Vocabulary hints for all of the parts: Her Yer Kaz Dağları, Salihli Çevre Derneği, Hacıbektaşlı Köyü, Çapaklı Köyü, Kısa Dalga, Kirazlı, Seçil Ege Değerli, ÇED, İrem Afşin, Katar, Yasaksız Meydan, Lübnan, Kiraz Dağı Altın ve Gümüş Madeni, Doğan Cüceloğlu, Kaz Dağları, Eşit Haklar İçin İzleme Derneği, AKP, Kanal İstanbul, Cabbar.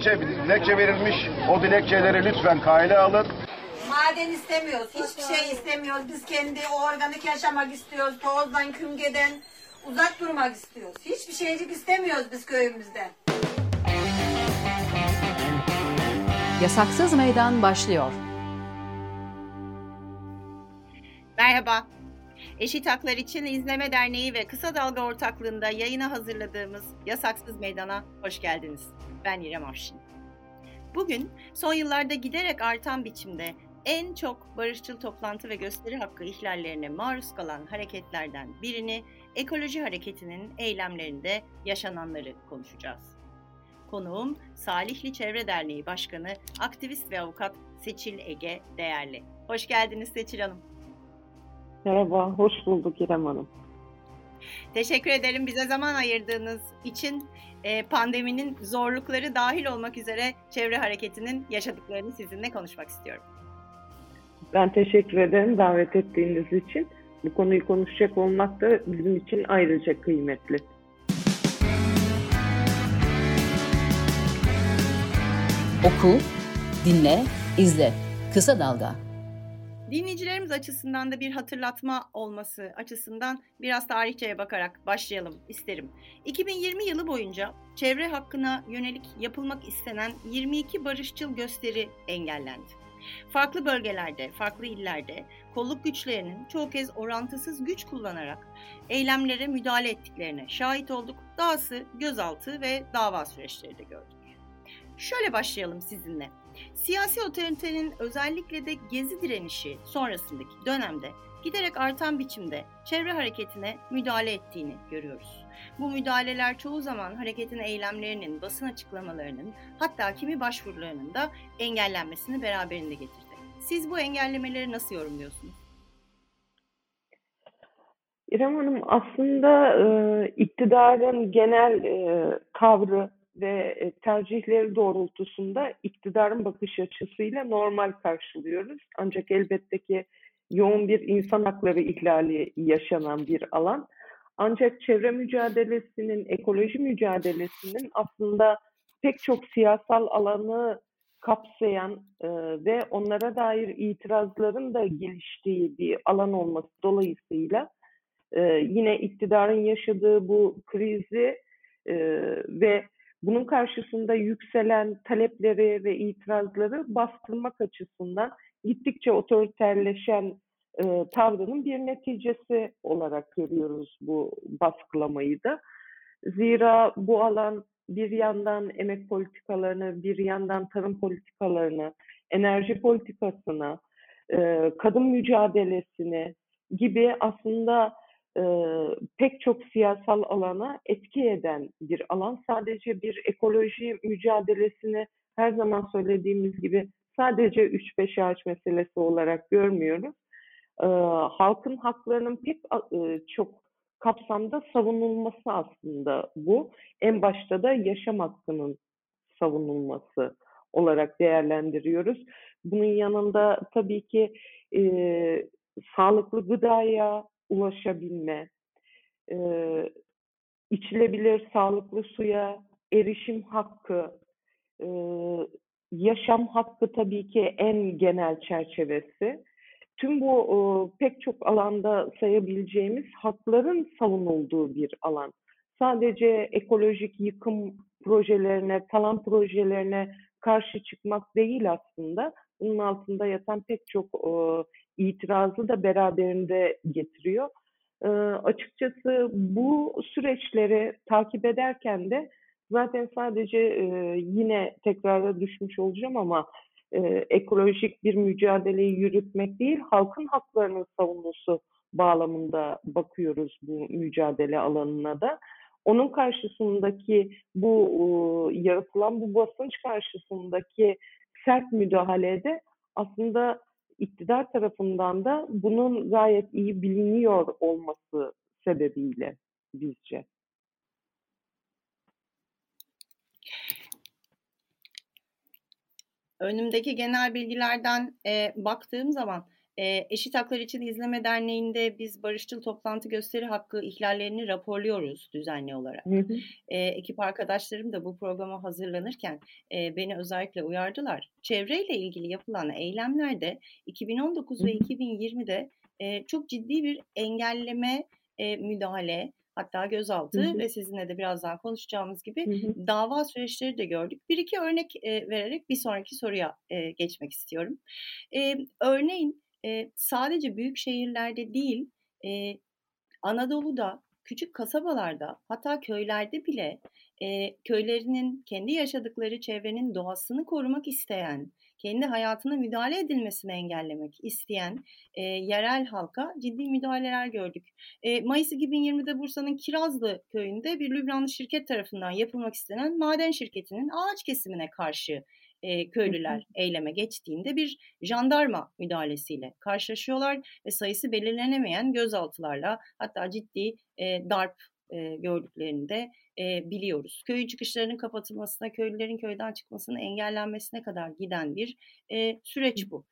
dilekçe verilmiş. O dilekçeleri lütfen kayda alın. Maden istemiyoruz. Hiçbir şey istemiyoruz. Biz kendi organik yaşamak istiyoruz. Tozdan, kümgeden uzak durmak istiyoruz. Hiçbir şeycik istemiyoruz biz köyümüzde. Yasaksız Meydan başlıyor. Merhaba. Eşit Haklar İçin İzleme Derneği ve Kısa Dalga ortaklığında yayına hazırladığımız Yasaksız Meydan'a hoş geldiniz. Ben İrem Afşin. Bugün son yıllarda giderek artan biçimde en çok barışçıl toplantı ve gösteri hakkı ihlallerine maruz kalan hareketlerden birini, ekoloji hareketinin eylemlerinde yaşananları konuşacağız. Konuğum Salihli Çevre Derneği Başkanı, aktivist ve avukat Seçil Ege Değerli. Hoş geldiniz Seçil Hanım. Merhaba, hoş bulduk İrem Hanım. Teşekkür ederim bize zaman ayırdığınız için. Pandeminin zorlukları dahil olmak üzere çevre hareketinin yaşadıklarını sizinle konuşmak istiyorum. Ben teşekkür ederim davet ettiğiniz için. Bu konuyu konuşacak olmak da bizim için ayrıca kıymetli. Oku, dinle, izle. Kısa Dalga. Dinleyicilerimiz açısından da bir hatırlatma olması açısından biraz tarihçeye bakarak başlayalım isterim. 2020 yılı boyunca çevre hakkına yönelik yapılmak istenen 22 barışçıl gösteri engellendi. Farklı bölgelerde, farklı illerde kolluk güçlerinin çoğu kez orantısız güç kullanarak eylemlere müdahale ettiklerine şahit olduk. Dahası gözaltı ve dava süreçleri de gördük. Şöyle başlayalım sizinle. Siyasi otoritenin özellikle de Gezi direnişi sonrasındaki dönemde giderek artan biçimde çevre hareketine müdahale ettiğini görüyoruz. Bu müdahaleler çoğu zaman hareketin eylemlerinin, basın açıklamalarının, hatta kimi başvurularının da engellenmesini beraberinde getirdi. Siz bu engellemeleri nasıl yorumluyorsunuz? İrem Hanım, aslında iktidarın genel tavrı ve tercihleri doğrultusunda iktidarın bakış açısıyla normal karşılıyoruz. Ancak elbette ki yoğun bir insan hakları ihlali yaşanan bir alan. Ancak çevre mücadelesinin, ekoloji mücadelesinin aslında pek çok siyasal alanı kapsayan ve onlara dair itirazların da geliştiği bir alan olması dolayısıyla yine iktidarın yaşadığı bu krizi ve bunun karşısında yükselen talepleri ve itirazları bastırmak açısından gittikçe otoriterleşen tavrının bir neticesi olarak görüyoruz bu baskılamayı da. Zira bu alan bir yandan emek politikalarını, bir yandan tarım politikalarını, enerji politikasını, kadın mücadelesini gibi aslında pek çok siyasal alana etki eden bir alan. Sadece bir ekoloji mücadelesini her zaman söylediğimiz gibi sadece 3-5 ağaç meselesi olarak görmüyoruz. Halkın haklarının pek çok kapsamda savunulması aslında bu. En başta da yaşam hakkının savunulması olarak değerlendiriyoruz. Bunun yanında tabii ki sağlıklı gıdaya ulaşabilme, içilebilir sağlıklı suya erişim hakkı, yaşam hakkı tabii ki en genel çerçevesi. Tüm bu pek çok alanda sayabileceğimiz hakların savunulduğu bir alan. Sadece ekolojik yıkım projelerine, talan projelerine karşı çıkmak değil aslında. Bunun altında yatan pek çok itirazı da beraberinde getiriyor. Açıkçası bu süreçleri takip ederken de zaten sadece yine tekrara düşmüş olacağım ama ekolojik bir mücadeleyi yürütmek değil, halkın haklarının savunması bağlamında bakıyoruz bu mücadele alanına da. Onun karşısındaki bu yaratılan bu basınç karşısındaki sert müdahalede aslında iktidar tarafından da bunun gayet iyi biliniyor olması sebebiyle bizce. Önümdeki genel bilgilerden baktığım zaman Eşit Haklar İçin İzleme Derneği'nde biz barışçıl toplantı gösteri hakkı ihlallerini raporluyoruz düzenli olarak. Hı hı. Ekip arkadaşlarım da bu programa hazırlanırken beni özellikle uyardılar. Çevreyle ilgili yapılan eylemlerde 2019 hı hı. ve 2020'de çok ciddi bir engelleme, müdahale, hatta gözaltı hı hı. ve sizinle de birazdan konuşacağımız gibi hı hı. dava süreçleri de gördük. Bir iki örnek vererek bir sonraki soruya geçmek istiyorum. Örneğin sadece büyük şehirlerde değil, Anadolu'da, küçük kasabalarda, hatta köylerde bile köylerinin kendi yaşadıkları çevrenin doğasını korumak isteyen, kendi hayatına müdahale edilmesini engellemek isteyen yerel halka ciddi müdahaleler gördük. Mayıs 2020'de Bursa'nın Kirazlı Köyü'nde bir Lübnanlı şirket tarafından yapılmak istenen maden şirketinin ağaç kesimine karşı köylüler eyleme geçtiğinde bir jandarma müdahalesiyle karşılaşıyorlar ve sayısı belirlenemeyen gözaltılarla, hatta ciddi darp gördüklerini de biliyoruz. Köy çıkışlarının kapatılmasına, köylülerin köyden çıkmasının engellenmesine kadar giden bir süreç bu.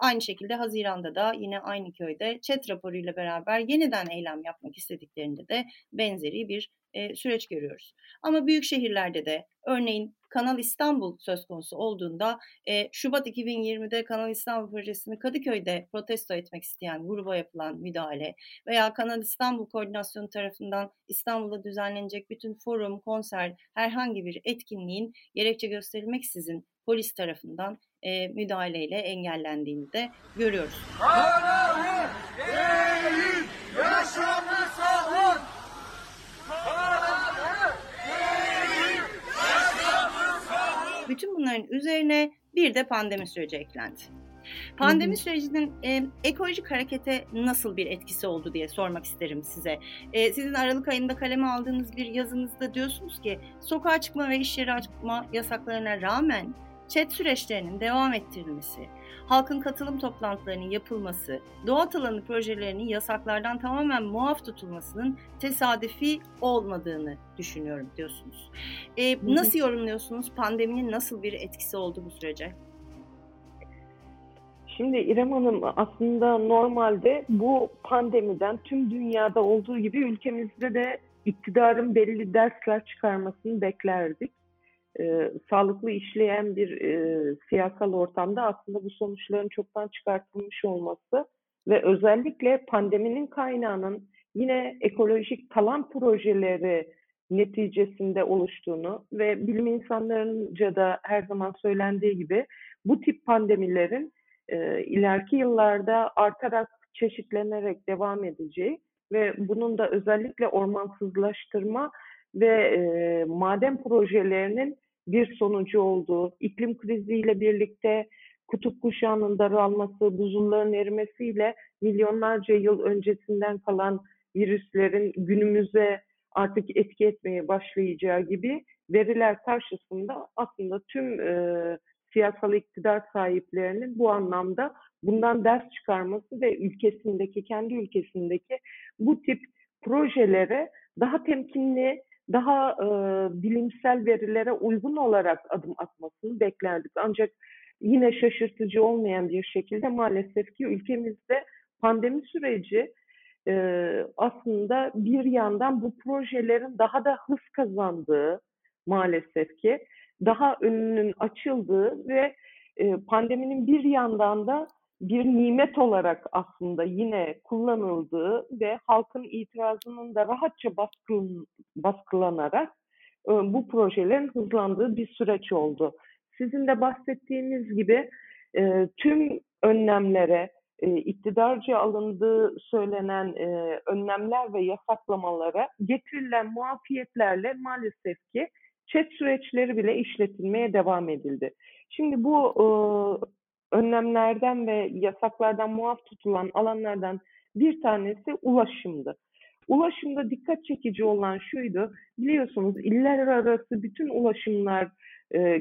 Aynı şekilde Haziran'da da yine aynı köyde ÇED raporuyla beraber yeniden eylem yapmak istediklerinde de benzeri bir süreç görüyoruz. Ama büyük şehirlerde de, örneğin Kanal İstanbul söz konusu olduğunda Şubat 2020'de Kanal İstanbul projesini Kadıköy'de protesto etmek isteyen gruba yapılan müdahale veya Kanal İstanbul Koordinasyonu tarafından İstanbul'da düzenlenecek bütün forum, konser, herhangi bir etkinliğin gerekçe gösterilmeksizin polis tarafından müdahaleyle engellendiğini de görüyoruz. Kanalın değil, yaşamı savun! Bütün bunların üzerine bir de pandemi süreci eklendi. Pandemi sürecinin ekolojik harekete nasıl bir etkisi oldu diye sormak isterim size. Sizin Aralık ayında kaleme aldığınız bir yazınızda diyorsunuz ki sokağa çıkma ve iş yeri açma yasaklarına rağmen ÇED süreçlerinin devam ettirilmesi, halkın katılım toplantılarının yapılması, doğa alanı projelerinin yasaklardan tamamen muaf tutulmasının tesadüfi olmadığını düşünüyorum diyorsunuz. Nasıl yorumluyorsunuz? Pandeminin nasıl bir etkisi oldu bu sürece? Şimdi İrem Hanım, aslında normalde bu pandemiden tüm dünyada olduğu gibi ülkemizde de iktidarın belli dersler çıkarmasını beklerdik. Sağlıklı işleyen bir siyasal ortamda aslında bu sonuçların çoktan çıkartılmış olması ve özellikle pandeminin kaynağının yine ekolojik talan projeleri neticesinde oluştuğunu ve bilim insanlarınca da her zaman söylendiği gibi bu tip pandemilerin ileriki yıllarda artarak, çeşitlenerek devam edeceği ve bunun da özellikle ormansızlaştırma ve maden projelerinin bir sonucu olduğu, iklim kriziyle birlikte kutup kuşağının daralması, buzulların erimesiyle milyonlarca yıl öncesinden kalan virüslerin günümüze artık etki etmeye başlayacağı gibi veriler karşısında aslında tüm siyasal iktidar sahiplerinin bu anlamda bundan ders çıkarması ve kendi ülkesindeki bu tip projelere daha temkinli, daha bilimsel verilere uygun olarak adım atmasını beklerdik. Ancak yine şaşırtıcı olmayan bir şekilde maalesef ki ülkemizde pandemi süreci aslında bir yandan bu projelerin daha da hız kazandığı, maalesef ki daha önünün açıldığı ve pandeminin bir yandan da bir nimet olarak aslında yine kullanıldığı ve halkın itirazının da rahatça baskılanarak bu projelerin hızlandığı bir süreç oldu. Sizin de bahsettiğiniz gibi tüm önlemlere, iktidarca alındığı söylenen önlemler ve yasaklamalara getirilen muafiyetlerle maalesef ki ÇED süreçleri bile işletilmeye devam edildi. Şimdi bu önlemlerden ve yasaklardan muaf tutulan alanlardan bir tanesi ulaşımdı. Ulaşımda dikkat çekici olan şuydu, biliyorsunuz iller arası bütün ulaşımlar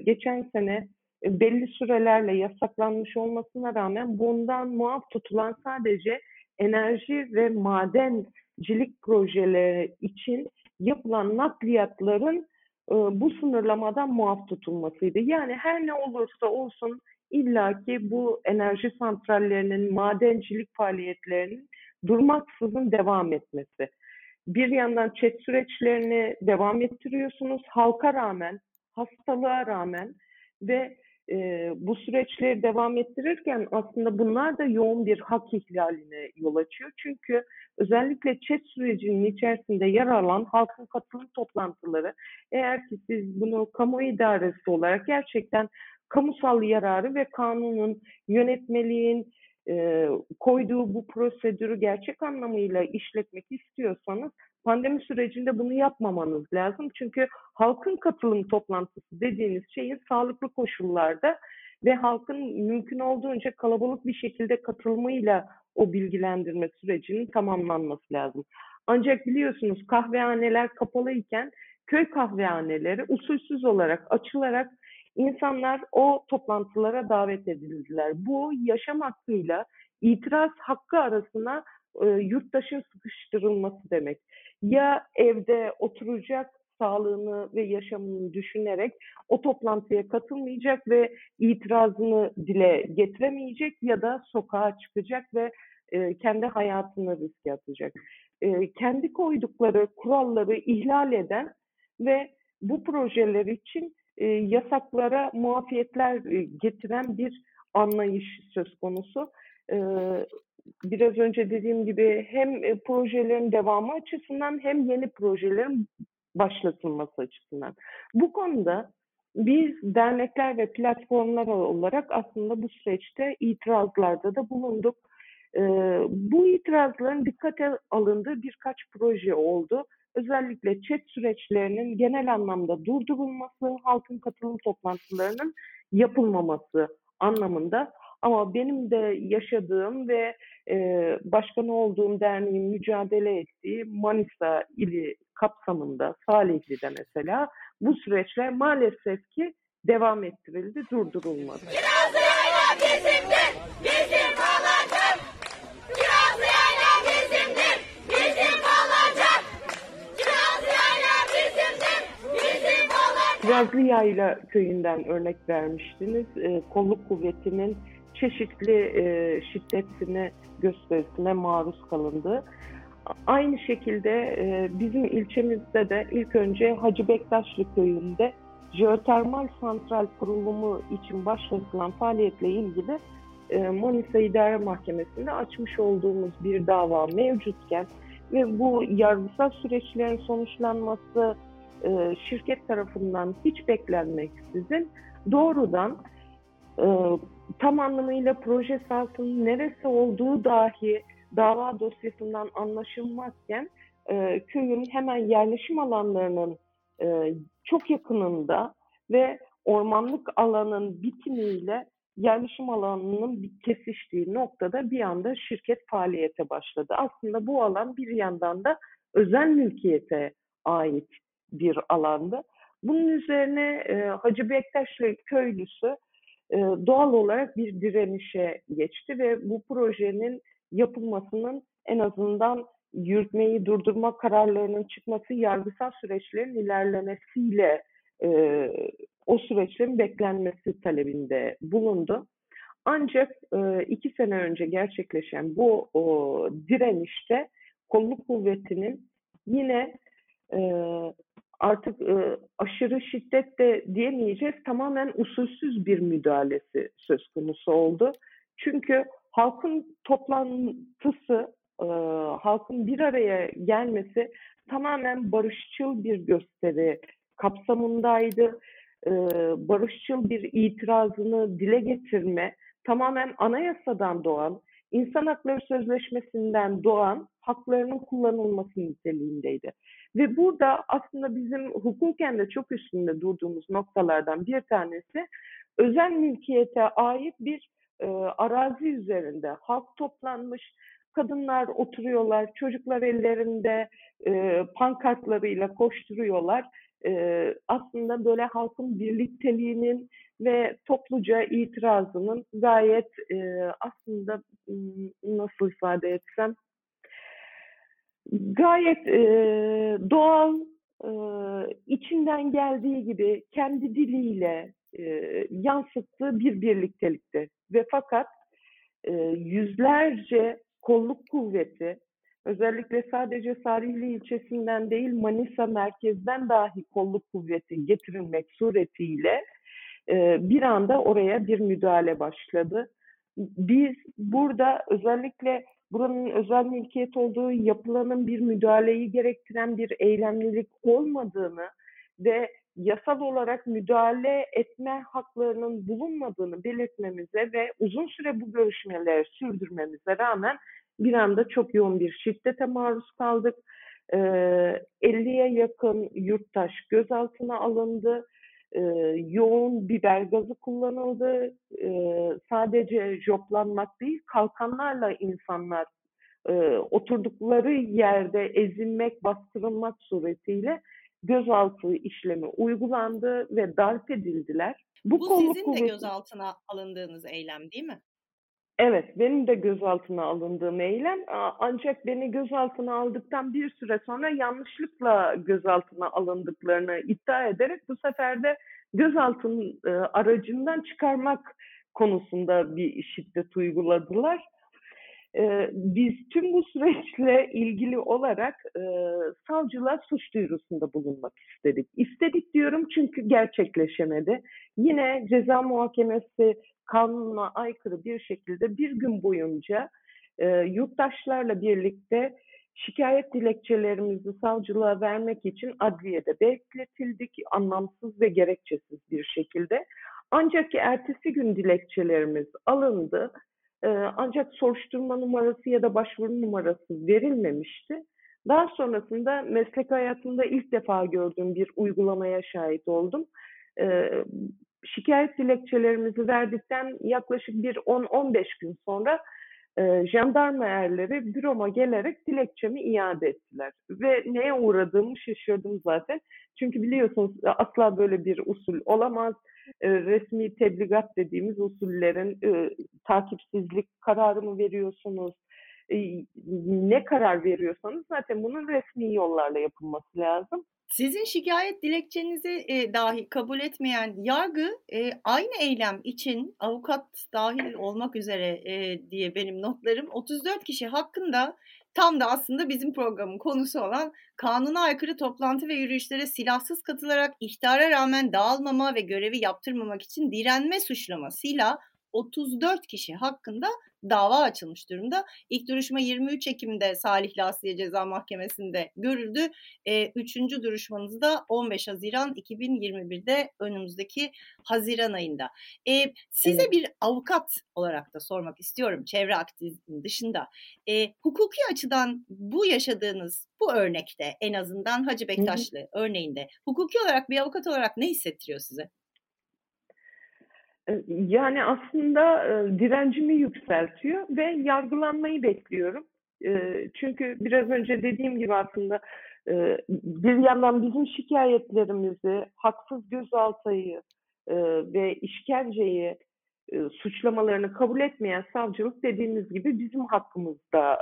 geçen sene belli sürelerle yasaklanmış olmasına rağmen bundan muaf tutulan sadece enerji ve madencilik projeleri için yapılan nakliyatların bu sınırlamadan muaf tutulmasıydı. Yani her ne olursa olsun illaki bu enerji santrallerinin, madencilik faaliyetlerinin durmaksızın devam etmesi. Bir yandan ÇED süreçlerini devam ettiriyorsunuz, halka rağmen, hastalığa rağmen ve bu süreçleri devam ettirirken aslında bunlar da yoğun bir hak ihlaline yol açıyor. Çünkü özellikle ÇED sürecinin içerisinde yer alan halkın katılım toplantıları, eğer ki siz bunu kamu idaresi olarak gerçekten kamusal yararı ve kanunun, yönetmeliğin koyduğu bu prosedürü gerçek anlamıyla işletmek istiyorsanız pandemi sürecinde bunu yapmamanız lazım. Çünkü halkın katılım toplantısı dediğiniz şeyin sağlıklı koşullarda ve halkın mümkün olduğunca kalabalık bir şekilde katılımıyla o bilgilendirme sürecinin tamamlanması lazım. Ancak biliyorsunuz kahvehaneler kapalı iken köy kahvehaneleri usulsüz olarak açılarak İnsanlar o toplantılara davet edildiler. Bu yaşam hakkıyla itiraz hakkı arasına yurttaşın sıkıştırılması demek. Ya evde oturacak, sağlığını ve yaşamını düşünerek o toplantıya katılmayacak ve itirazını dile getiremeyecek ya da sokağa çıkacak ve kendi hayatını riske atacak. Kendi koydukları kuralları ihlal eden ve bu projeler için yasaklara muafiyetler getiren bir anlayış söz konusu. Biraz önce dediğim gibi hem projelerin devamı açısından hem yeni projelerin başlatılması açısından. Bu konuda biz dernekler ve platformlar olarak aslında bu süreçte itirazlarda da bulunduk. Bu itirazların dikkate alındığı birkaç proje oldu. Özellikle ÇED süreçlerinin genel anlamda durdurulması, halkın katılım toplantılarının yapılmaması anlamında. Ama benim de yaşadığım ve başkanı olduğum derneğin mücadele ettiği Manisa ili kapsamında, Salihli'de mesela bu süreçler maalesef ki devam ettirildi, durdurulmadı. Kiraz Dağı'yla bizimdir, bizim kalacak. Kiraz Dağı'yla bizimdir, bizim kalacak. Kirazlı Yayla köyünden örnek vermiştiniz. Kolluk kuvvetinin çeşitli şiddetine, gösterisine maruz kalındı. Aynı şekilde bizim ilçemizde de ilk önce Hacıbektaşlı Köyü'nde jeotermal santral kurulumu için başlatılan faaliyetle ilgili Manisa İdare Mahkemesi'nde açmış olduğumuz bir dava mevcutken ve bu yargısal süreçlerin sonuçlanması şirket tarafından hiç beklenmeksizin doğrudan tam anlamıyla proje sahasının neresi olduğu dahi dava dosyasından anlaşılmazken köyün hemen yerleşim alanlarının çok yakınında ve ormanlık alanın bitimiyle yerleşim alanının kesiştiği noktada bir anda şirket faaliyete başladı. Aslında bu alan bir yandan da özel mülkiyete ait bir alanda. Bunun üzerine Hacıbektaşlı köylüsü doğal olarak bir direnişe geçti ve bu projenin yapılmasının en azından yürütmeyi durdurma kararlarının çıkması yargısal süreçlerin ilerlemesiyle o süreçlerin beklenmesi talebinde bulundu. Ancak 2 sene önce gerçekleşen bu direnişte kolluk kuvvetinin yine artık aşırı şiddet de diyemeyeceğiz, tamamen usulsüz bir müdahalesi söz konusu oldu. Çünkü halkın toplantısı, halkın bir araya gelmesi tamamen barışçıl bir gösteri kapsamındaydı. Barışçıl bir itirazını dile getirme, tamamen anayasadan doğan, İnsan Hakları Sözleşmesi'nden doğan haklarının kullanılması niteliğindeydi. Ve burada aslında bizim hukuken de çok üstünde durduğumuz noktalardan bir tanesi özel mülkiyete ait bir arazi üzerinde halk toplanmış, kadınlar oturuyorlar, çocuklar ellerinde pankartlarıyla koşturuyorlar. Aslında böyle halkın birlikteliğinin ve topluca itirazının gayet aslında nasıl ifade etsem gayet doğal içinden geldiği gibi kendi diliyle yansıttığı bir birliktelikti. Ve fakat yüzlerce kolluk kuvveti, özellikle sadece Salihli ilçesinden değil Manisa merkezden dahi kolluk kuvveti getirilmek suretiyle bir anda oraya bir müdahale başladı. Biz burada özellikle buranın özel mülkiyet olduğu yapılanın bir müdahaleyi gerektiren bir eylemlilik olmadığını ve yasal olarak müdahale etme haklarının bulunmadığını belirtmemize ve uzun süre bu görüşmeleri sürdürmemize rağmen bir anda çok yoğun bir şiddete maruz kaldık. 50'ye yakın yurttaş gözaltına alındı. Yoğun biber gazı kullanıldı. Sadece joplanmak değil, kalkanlarla insanlar oturdukları yerde ezilmek, bastırılmak suretiyle gözaltı işlemi uygulandı ve darp edildiler. Bu sizin de gözaltına alındığınız eylem değil mi? Evet, benim de gözaltına alındığım eylem, ancak beni gözaltına aldıktan bir süre sonra yanlışlıkla gözaltına alındıklarını iddia ederek bu sefer de gözaltının aracından çıkarmak konusunda bir şiddet uyguladılar. Biz tüm bu süreçle ilgili olarak savcılığa suç duyurusunda bulunmak istedik. İstedik diyorum çünkü gerçekleşemedi. Yine ceza muhakemesi kanuna aykırı bir şekilde bir gün boyunca yurttaşlarla birlikte şikayet dilekçelerimizi savcılığa vermek için adliyede bekletildik, anlamsız ve gerekçesiz bir şekilde. Ancak ertesi gün dilekçelerimiz alındı. Ancak soruşturma numarası ya da başvuru numarası verilmemişti. Daha sonrasında meslek hayatımda ilk defa gördüğüm bir uygulamaya şahit oldum. Şikayet dilekçelerimizi verdikten yaklaşık bir 10-15 gün sonra jandarma erleri büroma gelerek dilekçemi iade ettiler. Ve neye uğradığımı şaşırdım zaten. Çünkü biliyorsunuz asla böyle bir usul olamaz. Resmi tebligat dediğimiz usullerin takipsizlik kararını veriyorsunuz. Ne karar veriyorsanız zaten bunun resmi yollarla yapılması lazım. Sizin şikayet dilekçenizi dahi kabul etmeyen yargı aynı eylem için avukat dahil olmak üzere diye benim notlarım 34 kişi hakkında tam da aslında bizim programın konusu olan kanuna aykırı toplantı ve yürüyüşlere silahsız katılarak ihtara rağmen dağılmama ve görevi yaptırmamak için direnme suçlamasıyla 34 kişi hakkında dava açılmış durumda. İlk duruşma 23 Ekim'de Salihli Asliye Ceza Mahkemesi'nde görüldü. Üçüncü duruşmanız da 15 Haziran 2021'de önümüzdeki Haziran ayında. Size bir avukat olarak da sormak istiyorum çevre aktivizminin dışında. Hukuki açıdan bu yaşadığınız bu örnekte en azından Hacıbektaşlı örneğinde hukuki olarak bir avukat olarak ne hissettiriyor size? Yani aslında direncimi yükseltiyor ve yargılanmayı bekliyorum. Çünkü biraz önce dediğim gibi aslında bir yandan bizim şikayetlerimizi, haksız gözaltıyı ve işkenceyi suçlamalarını kabul etmeyen savcılık dediğimiz gibi bizim hakkımızda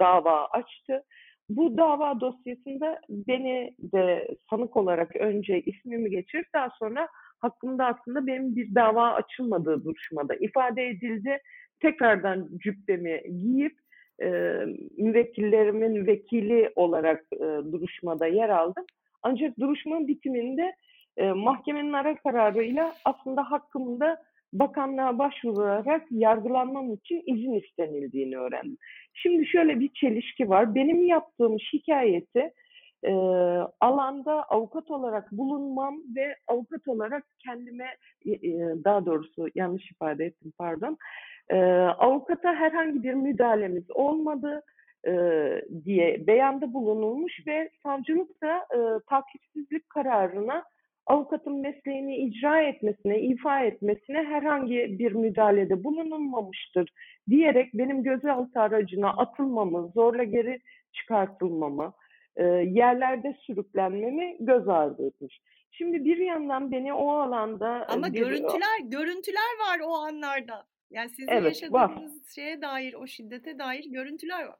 dava açtı. Bu dava dosyasında beni de sanık olarak önce ismimi geçirip daha sonra hakkımda aslında benim bir dava açılmadığı duruşmada ifade edildi. Tekrardan cübbemi giyip müvekkillerimin vekili olarak duruşmada yer aldım. Ancak duruşmanın bitiminde mahkemenin ara kararıyla aslında hakkımda bakanlığa başvurularak yargılanmam için izin istenildiğini öğrendim. Şimdi şöyle bir çelişki var. Benim yaptığım şikayeti alanda avukat olarak bulunmam ve avukat olarak kendime, daha doğrusu yanlış ifade ettim pardon, avukata herhangi bir müdahalemiz olmadı diye beyanda bulunulmuş ve savcılık da takipsizlik kararına avukatın mesleğini icra etmesine, ifa etmesine herhangi bir müdahalede bulunulmamıştır diyerek benim gözaltı aracına atılmamı, zorla geri çıkartılmamı, yerlerde sürüklenmemi göz ardı etmiş. Şimdi bir yandan beni o alanda... Ama görüntüler var o anlarda. Yani sizin yaşadığınız şeye dair, o şiddete dair görüntüler var.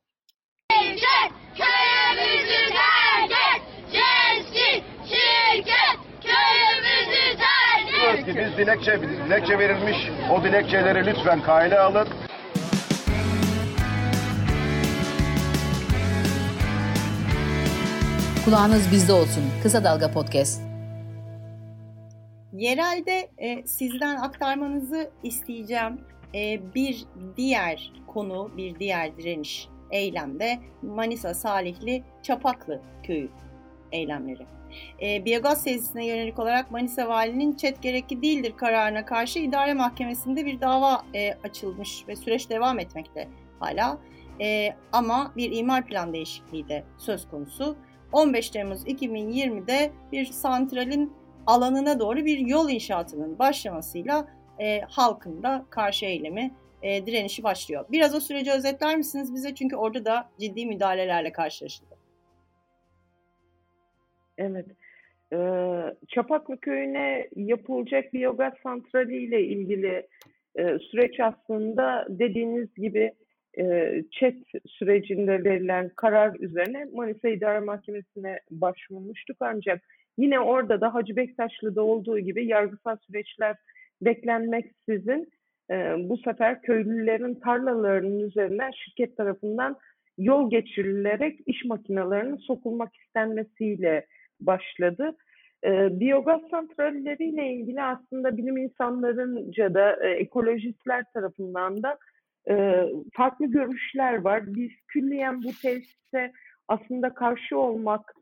Biz dilekçe verilmiş, o dilekçeleri lütfen kayda alın. Kulağınız bizde olsun. Kısa Dalga Podcast. Yerelde sizden aktarmanızı isteyeceğim bir diğer konu, bir diğer direniş eylemde Manisa Salihli Çapaklı Köyü eylemleri. Biyogaz tesisine yönelik olarak Manisa Valinin ÇED gerekli değildir kararına karşı idare mahkemesinde bir dava açılmış ve süreç devam etmekte hala. Ama bir imar plan değişikliği de söz konusu. 15 Temmuz 2020'de bir santralin alanına doğru bir yol inşaatının başlamasıyla halkın da karşı eylemi, direnişi başlıyor. Biraz o süreci özetler misiniz bize? Çünkü orada da ciddi müdahalelerle karşılaşıldı. Evet, Çapaklı Köyü'ne yapılacak biyogaz santrali ile ilgili süreç aslında dediğiniz gibi ÇED sürecinde verilen karar üzerine Manisa İdare Mahkemesi'ne başvurmuştuk. Ancak yine orada da Hacıbektaşlı'da olduğu gibi yargısal süreçler beklenmeksizin bu sefer köylülerin tarlalarının üzerinden şirket tarafından yol geçirilerek iş makinelerinin sokulmak istenmesiyle başladı. Biyogaz santralleriyle ilgili aslında bilim insanlarınca da ekolojistler tarafından da farklı görüşler var. Biz külliyen bu tesise aslında karşı olmak,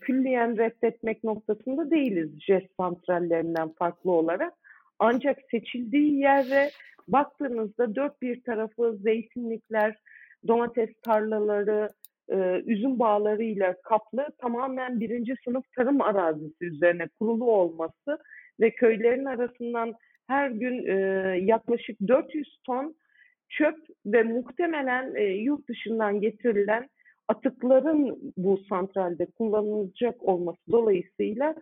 külliyen reddetmek noktasında değiliz jet santrallerinden farklı olarak. Ancak seçildiği yere baktığınızda dört bir tarafı zeytinlikler, domates tarlaları, üzüm bağlarıyla kaplı tamamen birinci sınıf tarım arazisi üzerine kurulu olması ve köylerin arasından her gün yaklaşık 400 ton çöp ve muhtemelen yurt dışından getirilen atıkların bu santralde kullanılacak olması dolayısıyla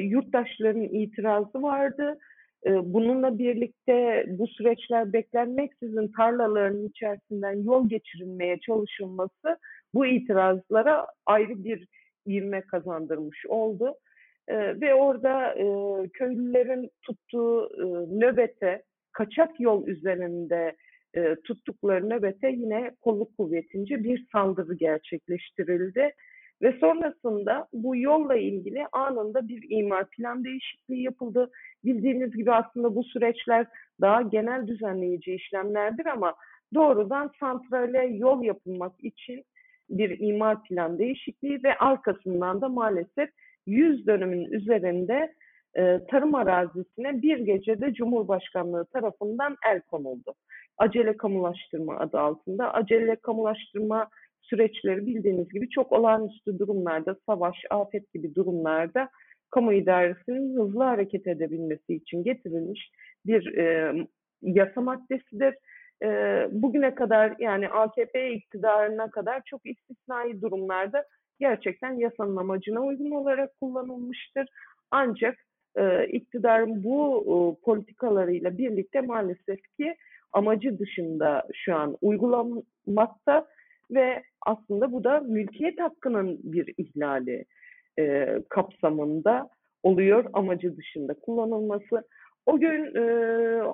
yurttaşların itirazı vardı. Bununla birlikte bu süreçler beklenmeksizin tarlaların içerisinden yol geçirilmeye çalışılması bu itirazlara ayrı bir ivme kazandırmış oldu. Ve orada köylülerin tuttuğu nöbete, kaçak yol üzerinde tuttukları nöbete yine kolluk kuvvetince bir saldırı gerçekleştirildi. Ve sonrasında bu yolla ilgili anında bir imar plan değişikliği yapıldı. Bildiğiniz gibi aslında bu süreçler daha genel düzenleyici işlemlerdir ama doğrudan santrale yol yapılmak için bir imar plan değişikliği ve arkasından da maalesef 100 dönümün üzerinde tarım arazisine bir gecede Cumhurbaşkanlığı tarafından el konuldu. Acele kamulaştırma adı altında. Acele kamulaştırma süreçleri bildiğiniz gibi çok olağanüstü durumlarda, savaş, afet gibi durumlarda kamu idaresinin hızlı hareket edebilmesi için getirilmiş bir yasa maddesidir. Bugüne kadar yani AKP iktidarına kadar çok istisnai durumlarda gerçekten yasanın amacına uygun olarak kullanılmıştır. Ancak iktidarın bu politikalarıyla birlikte maalesef ki amacı dışında şu an uygulanmakta. Ve aslında bu da mülkiyet hakkının bir ihlali kapsamında oluyor, amacı dışında kullanılması. O gün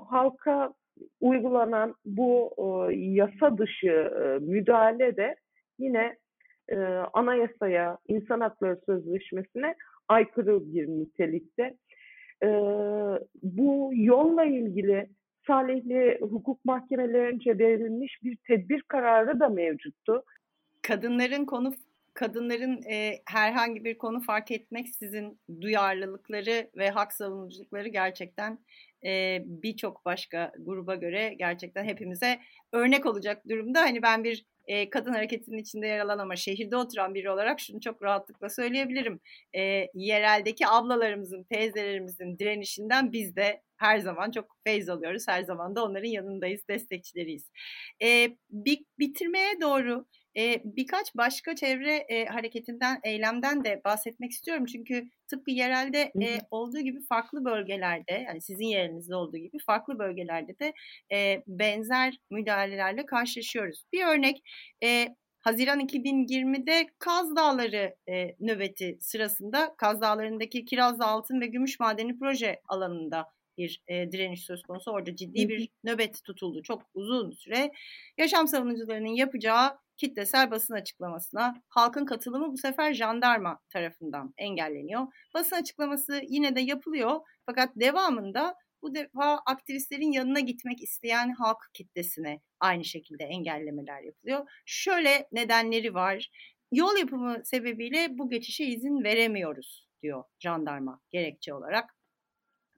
halka uygulanan bu yasa dışı müdahale de yine anayasaya, insan hakları sözleşmesine aykırı bir nitelikte. Bu yolla ilgili Salihli hukuk mahkemelerince verilmiş bir tedbir kararı da mevcuttu. Kadınların herhangi bir konu fark etmeksizin duyarlılıkları ve hak savunuculukları gerçekten birçok başka gruba göre gerçekten hepimize örnek olacak durumda. Hani ben bir kadın hareketinin içinde yer alan ama şehirde oturan biri olarak şunu çok rahatlıkla söyleyebilirim. Yereldeki ablalarımızın, teyzelerimizin direnişinden biz de her zaman çok feyz alıyoruz. Her zaman da onların yanındayız, destekçileriyiz. Bitirmeye doğru birkaç başka çevre hareketinden, eylemden de bahsetmek istiyorum. Çünkü tıpkı yerelde olduğu gibi farklı bölgelerde, yani sizin yerinizde olduğu gibi farklı bölgelerde de benzer müdahalelerle karşılaşıyoruz. Bir örnek Haziran 2020'de Kaz Dağları nöbeti sırasında Kaz Dağları'ndaki Kiraz Dağı Altın ve Gümüş Madeni proje alanında bir direniş söz konusu. Orada ciddi bir nöbet tutuldu. Çok uzun süre yaşam savunucularının yapacağı kitlesel basın açıklamasına halkın katılımı bu sefer jandarma tarafından engelleniyor. Basın açıklaması yine de yapılıyor fakat devamında bu defa aktivistlerin yanına gitmek isteyen halk kitlesine aynı şekilde engellemeler yapılıyor. Şöyle nedenleri var. Yol yapımı sebebiyle bu geçişe izin veremiyoruz diyor jandarma gerekçe olarak.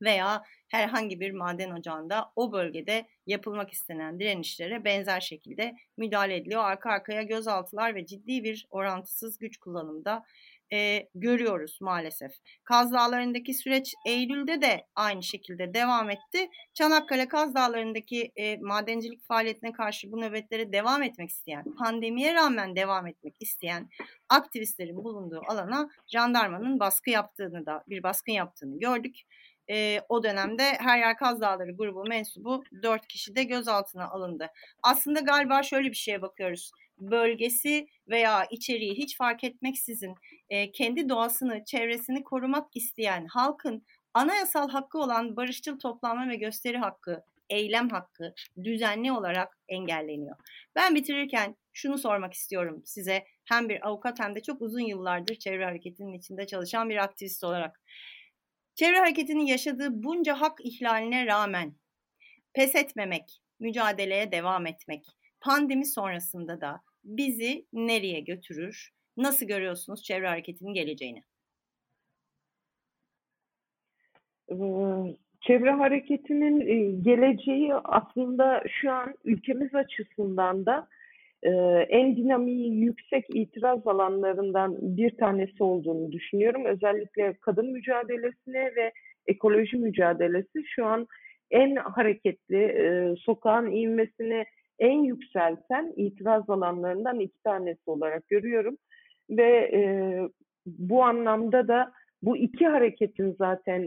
Veya herhangi bir maden ocağında o bölgede yapılmak istenen direnişlere benzer şekilde müdahale ediliyor. Arka arkaya gözaltılar ve ciddi bir orantısız güç kullanımı da görüyoruz maalesef. Kaz Dağları'ndaki süreç Eylül'de de aynı şekilde devam etti. Çanakkale Kaz Dağları'ndaki madencilik faaliyetine karşı bu nöbetlere devam etmek isteyen, pandemiye rağmen devam etmek isteyen aktivistlerin bulunduğu alana jandarmanın baskın yaptığını gördük. O dönemde Her Yer Kaz Dağları grubu mensubu 4 kişi de gözaltına alındı. Aslında galiba şöyle bir şeye bakıyoruz. Bölgesi veya içeriği hiç fark etmeksizin kendi doğasını, çevresini korumak isteyen halkın anayasal hakkı olan barışçıl toplanma ve gösteri hakkı, eylem hakkı düzenli olarak engelleniyor. Ben bitirirken şunu sormak istiyorum size, hem bir avukat hem de çok uzun yıllardır çevre hareketinin içinde çalışan bir aktivist olarak. Çevre hareketinin yaşadığı bunca hak ihlaline rağmen pes etmemek, mücadeleye devam etmek pandemi sonrasında da bizi nereye götürür? Nasıl görüyorsunuz çevre hareketinin geleceğini? Çevre hareketinin geleceği aslında şu an ülkemiz açısından da en dinamiği yüksek itiraz alanlarından bir tanesi olduğunu düşünüyorum. Özellikle kadın mücadelesine ve ekoloji mücadelesi şu an en hareketli, sokağın inmesini en yükselten itiraz alanlarından iki tanesi olarak görüyorum. Ve bu anlamda da bu iki hareketin zaten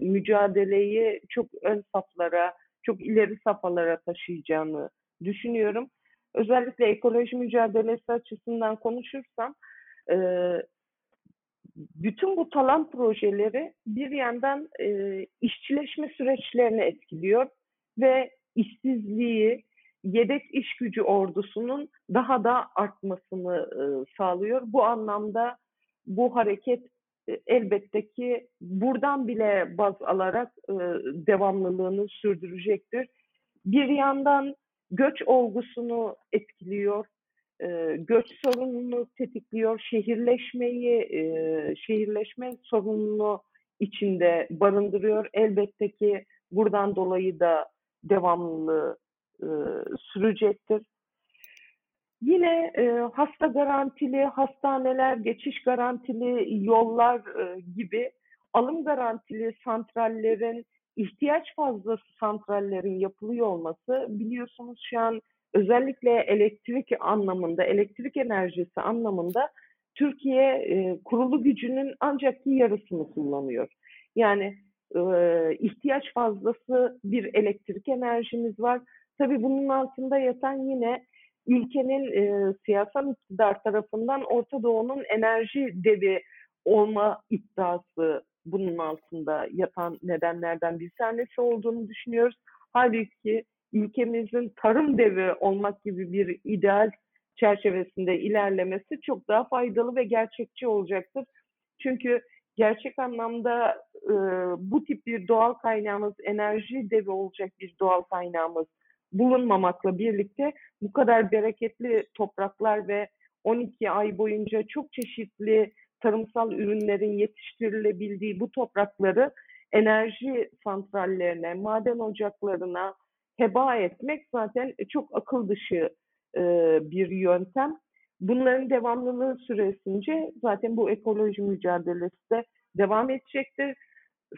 mücadeleyi çok ön saflara, çok ileri safhalara taşıyacağını düşünüyorum. Özellikle ekoloji mücadelesi açısından konuşursam, bütün bu talan projeleri bir yandan işçileşme süreçlerini etkiliyor ve işsizliği, yedek iş gücü ordusunun daha da artmasını sağlıyor. Bu anlamda bu hareket elbette ki buradan bile baz alarak devamlılığını sürdürecektir. Bir yandan göç olgusunu etkiliyor, göç sorununu tetikliyor, şehirleşme sorununu içinde barındırıyor. Elbette ki buradan dolayı da devamlılığı sürecektir. Yine hasta garantili hastaneler, geçiş garantili yollar gibi alım garantili santrallerin, ihtiyaç fazlası santrallerin yapılıyor olması, biliyorsunuz şu an özellikle elektrik enerjisi anlamında Türkiye kurulu gücünün ancak yarısını kullanıyor. Yani ihtiyaç fazlası bir elektrik enerjimiz var. Tabii bunun altında yatan yine ülkenin siyasal iktidar tarafından Orta Doğu'nun enerji devi olma iddiası, bunun altında yatan nedenlerden bir tanesi olduğunu düşünüyoruz. Halbuki ülkemizin tarım devi olmak gibi bir ideal çerçevesinde ilerlemesi çok daha faydalı ve gerçekçi olacaktır. Çünkü gerçek anlamda bu tip bir doğal kaynağımız, enerji devi olacak bir doğal kaynağımız bulunmamakla birlikte bu kadar bereketli topraklar ve 12 ay boyunca çok çeşitli tarımsal ürünlerin yetiştirilebildiği bu toprakları enerji santrallerine, maden ocaklarına heba etmek zaten çok akıl dışı bir yöntem. Bunların devamlılığı süresince zaten bu ekoloji mücadelesi de devam edecektir.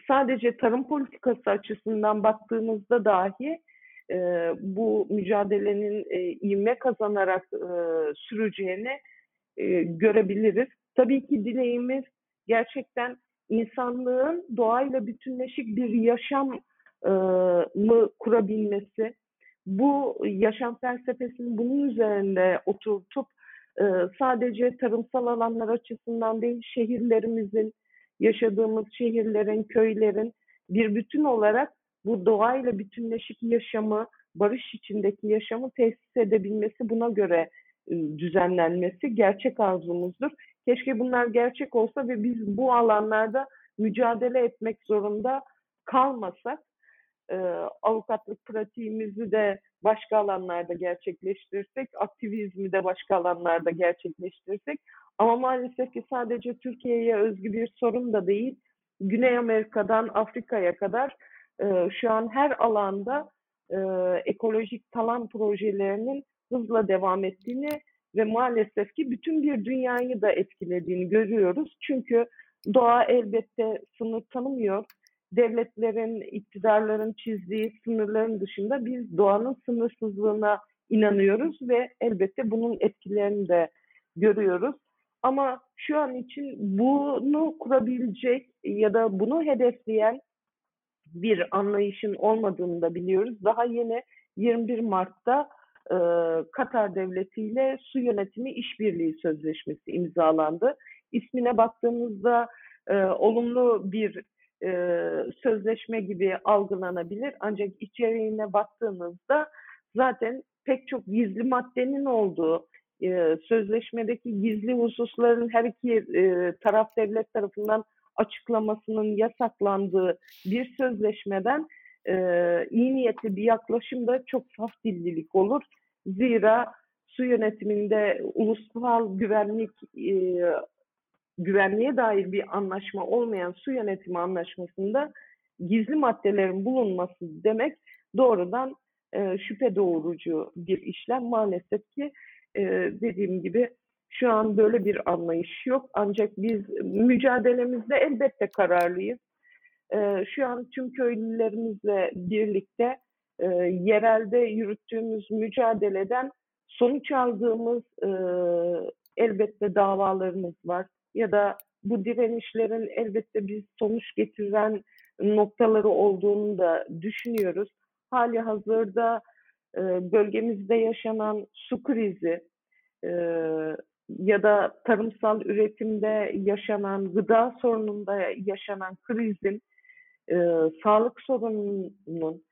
Sadece tarım politikası açısından baktığımızda dahi bu mücadelenin ivme kazanarak süreceğini görebiliriz. Tabii ki dileğimiz gerçekten insanlığın doğayla bütünleşik bir yaşamı kurabilmesi. Bu yaşam felsefesini bunun üzerinde oturtup sadece tarımsal alanlar açısından değil, şehirlerimizin, yaşadığımız şehirlerin, köylerin bir bütün olarak bu doğayla bütünleşik yaşamı, barış içindeki yaşamı tesis edebilmesi, buna göre düzenlenmesi gerçek arzumuzdur. Keşke bunlar gerçek olsa ve biz bu alanlarda mücadele etmek zorunda kalmasak. Avukatlık pratiğimizi de başka alanlarda gerçekleştirsek, aktivizmi de başka alanlarda gerçekleştirsek, ama maalesef ki sadece Türkiye'ye özgü bir sorun da değil, Güney Amerika'dan Afrika'ya kadar şu an her alanda ekolojik talan projelerinin hızla devam ettiğini ve maalesef ki bütün bir dünyayı da etkilediğini görüyoruz. Çünkü doğa elbette sınır tanımıyor. Devletlerin, iktidarların çizdiği sınırların dışında biz doğanın sınırsızlığına inanıyoruz ve elbette bunun etkilerini de görüyoruz. Ama şu an için bunu kurabilecek ya da bunu hedefleyen bir anlayışın olmadığını da biliyoruz. Daha yeni 21 Mart'ta Katar Devleti ile Su Yönetimi İşbirliği Sözleşmesi imzalandı. İsmine baktığımızda olumlu bir sözleşme gibi algılanabilir. Ancak içeriğine baktığınızda zaten pek çok gizli maddenin olduğu, sözleşmedeki gizli hususların her iki taraf devlet tarafından açıklamasının yasaklandığı bir sözleşmeden iyi niyetli bir yaklaşım da çok saf dillilik olur. Zira su yönetiminde ulusal güvenliğe dair bir anlaşma olmayan su yönetimi anlaşmasında gizli maddelerin bulunması demek doğrudan şüphe doğurucu bir işlem. Maalesef ki dediğim gibi şu an böyle bir anlayış yok. Ancak biz mücadelemizde elbette kararlıyız. Şu an tüm köylülerimizle birlikte yerelde yürüttüğümüz mücadeleden sonuç aldığımız elbette davalarımız var. Ya da bu direnişlerin elbette biz sonuç getiren noktaları olduğunu da düşünüyoruz. Hali hazırda bölgemizde yaşanan su krizi ya da tarımsal üretimde yaşanan, gıda sorununda yaşanan krizin, sağlık sorununun,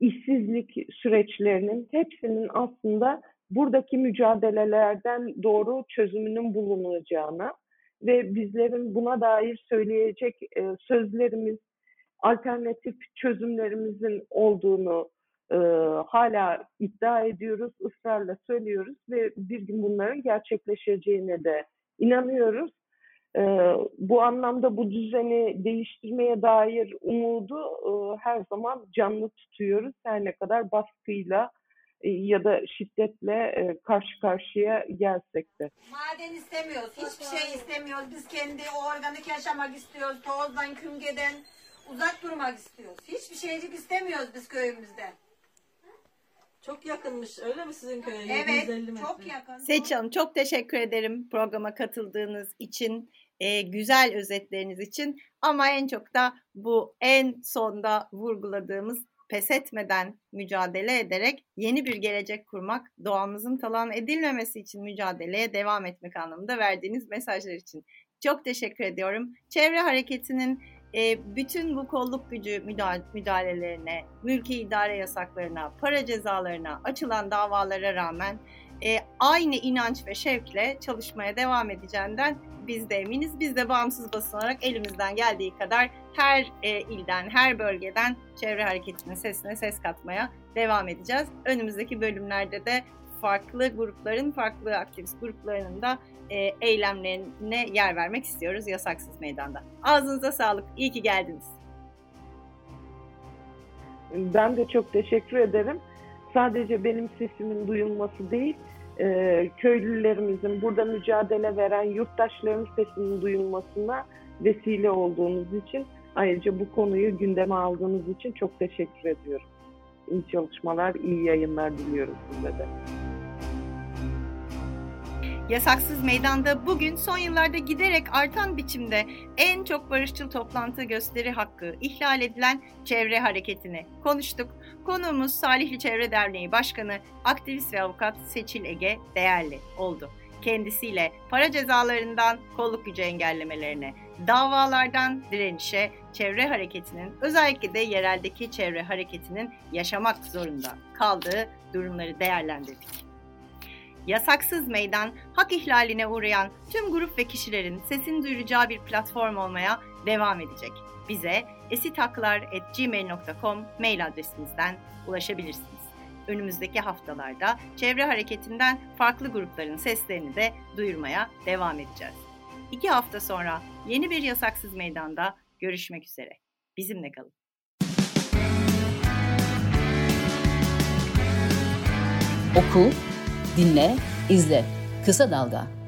işsizlik süreçlerinin hepsinin aslında buradaki mücadelelerden doğru çözümünün bulunacağına ve bizlerin buna dair söyleyecek sözlerimiz, alternatif çözümlerimizin olduğunu hala iddia ediyoruz, ısrarla söylüyoruz ve bir gün bunların gerçekleşeceğine de inanıyoruz. Bu anlamda bu düzeni değiştirmeye dair umudu her zaman canlı tutuyoruz. Her ne kadar baskıyla ya da şiddetle karşı karşıya gelsek de. Maden istemiyoruz, hiçbir şey istemiyoruz. Biz kendi organik yaşamak istiyoruz. Tozdan, kümgeden uzak durmak istiyoruz. Hiçbir şeycik istemiyoruz biz köyümüzde. Çok yakınmış, öyle mi sizin köyünüz? Evet, çok yakın. Seçil Hanım, çok teşekkür ederim programa katıldığınız için, güzel özetleriniz için. Ama en çok da bu en sonda vurguladığımız pes etmeden mücadele ederek yeni bir gelecek kurmak, doğamızın talan edilmemesi için mücadeleye devam etmek anlamında verdiğiniz mesajlar için çok teşekkür ediyorum. Çevre hareketinin bütün bu kolluk gücü müdahalelerine, mülki idare yasaklarına, para cezalarına açılan davalara rağmen aynı inanç ve şevkle çalışmaya devam edeceğinden biz de eminiz. Biz de bağımsız basın olarak elimizden geldiği kadar her ilden, her bölgeden çevre hareketinin sesine ses katmaya devam edeceğiz. Önümüzdeki bölümlerde de farklı grupların, farklı aktivist gruplarının da eylemlerine yer vermek istiyoruz Yasaksız Meydan'da. Ağzınıza sağlık, iyi ki geldiniz. Ben de çok teşekkür ederim. Sadece benim sesimin duyulması değil, köylülerimizin, burada mücadele veren yurttaşların sesinin duyulmasına vesile olduğunuz için, ayrıca bu konuyu gündeme aldığınız için çok teşekkür ediyorum. İyi çalışmalar, iyi yayınlar diliyorum size de. Yasaksız Meydan'da bugün son yıllarda giderek artan biçimde en çok barışçıl toplantı gösteri hakkı ihlal edilen çevre hareketini konuştuk. Konuğumuz Salihli Çevre Derneği Başkanı, aktivist ve avukat Seçil Ege Değerli oldu. kendisiyle para cezalarından kolluk gücü engellemelerine, davalardan direnişe, çevre hareketinin, özellikle de yereldeki çevre hareketinin yaşamak zorunda kaldığı durumları değerlendirdik. Yasaksız Meydan, hak ihlaline uğrayan tüm grup ve kişilerin sesini duyuracağı bir platform olmaya devam edecek. Bize esithaklar@gmail.com mail adresimizden ulaşabilirsiniz. Önümüzdeki haftalarda çevre hareketinden farklı grupların seslerini de duyurmaya devam edeceğiz. 2 hafta sonra yeni bir Yasaksız Meydan'da görüşmek üzere. Bizimle kalın. Oku, dinle, izle. Kısa Dalga.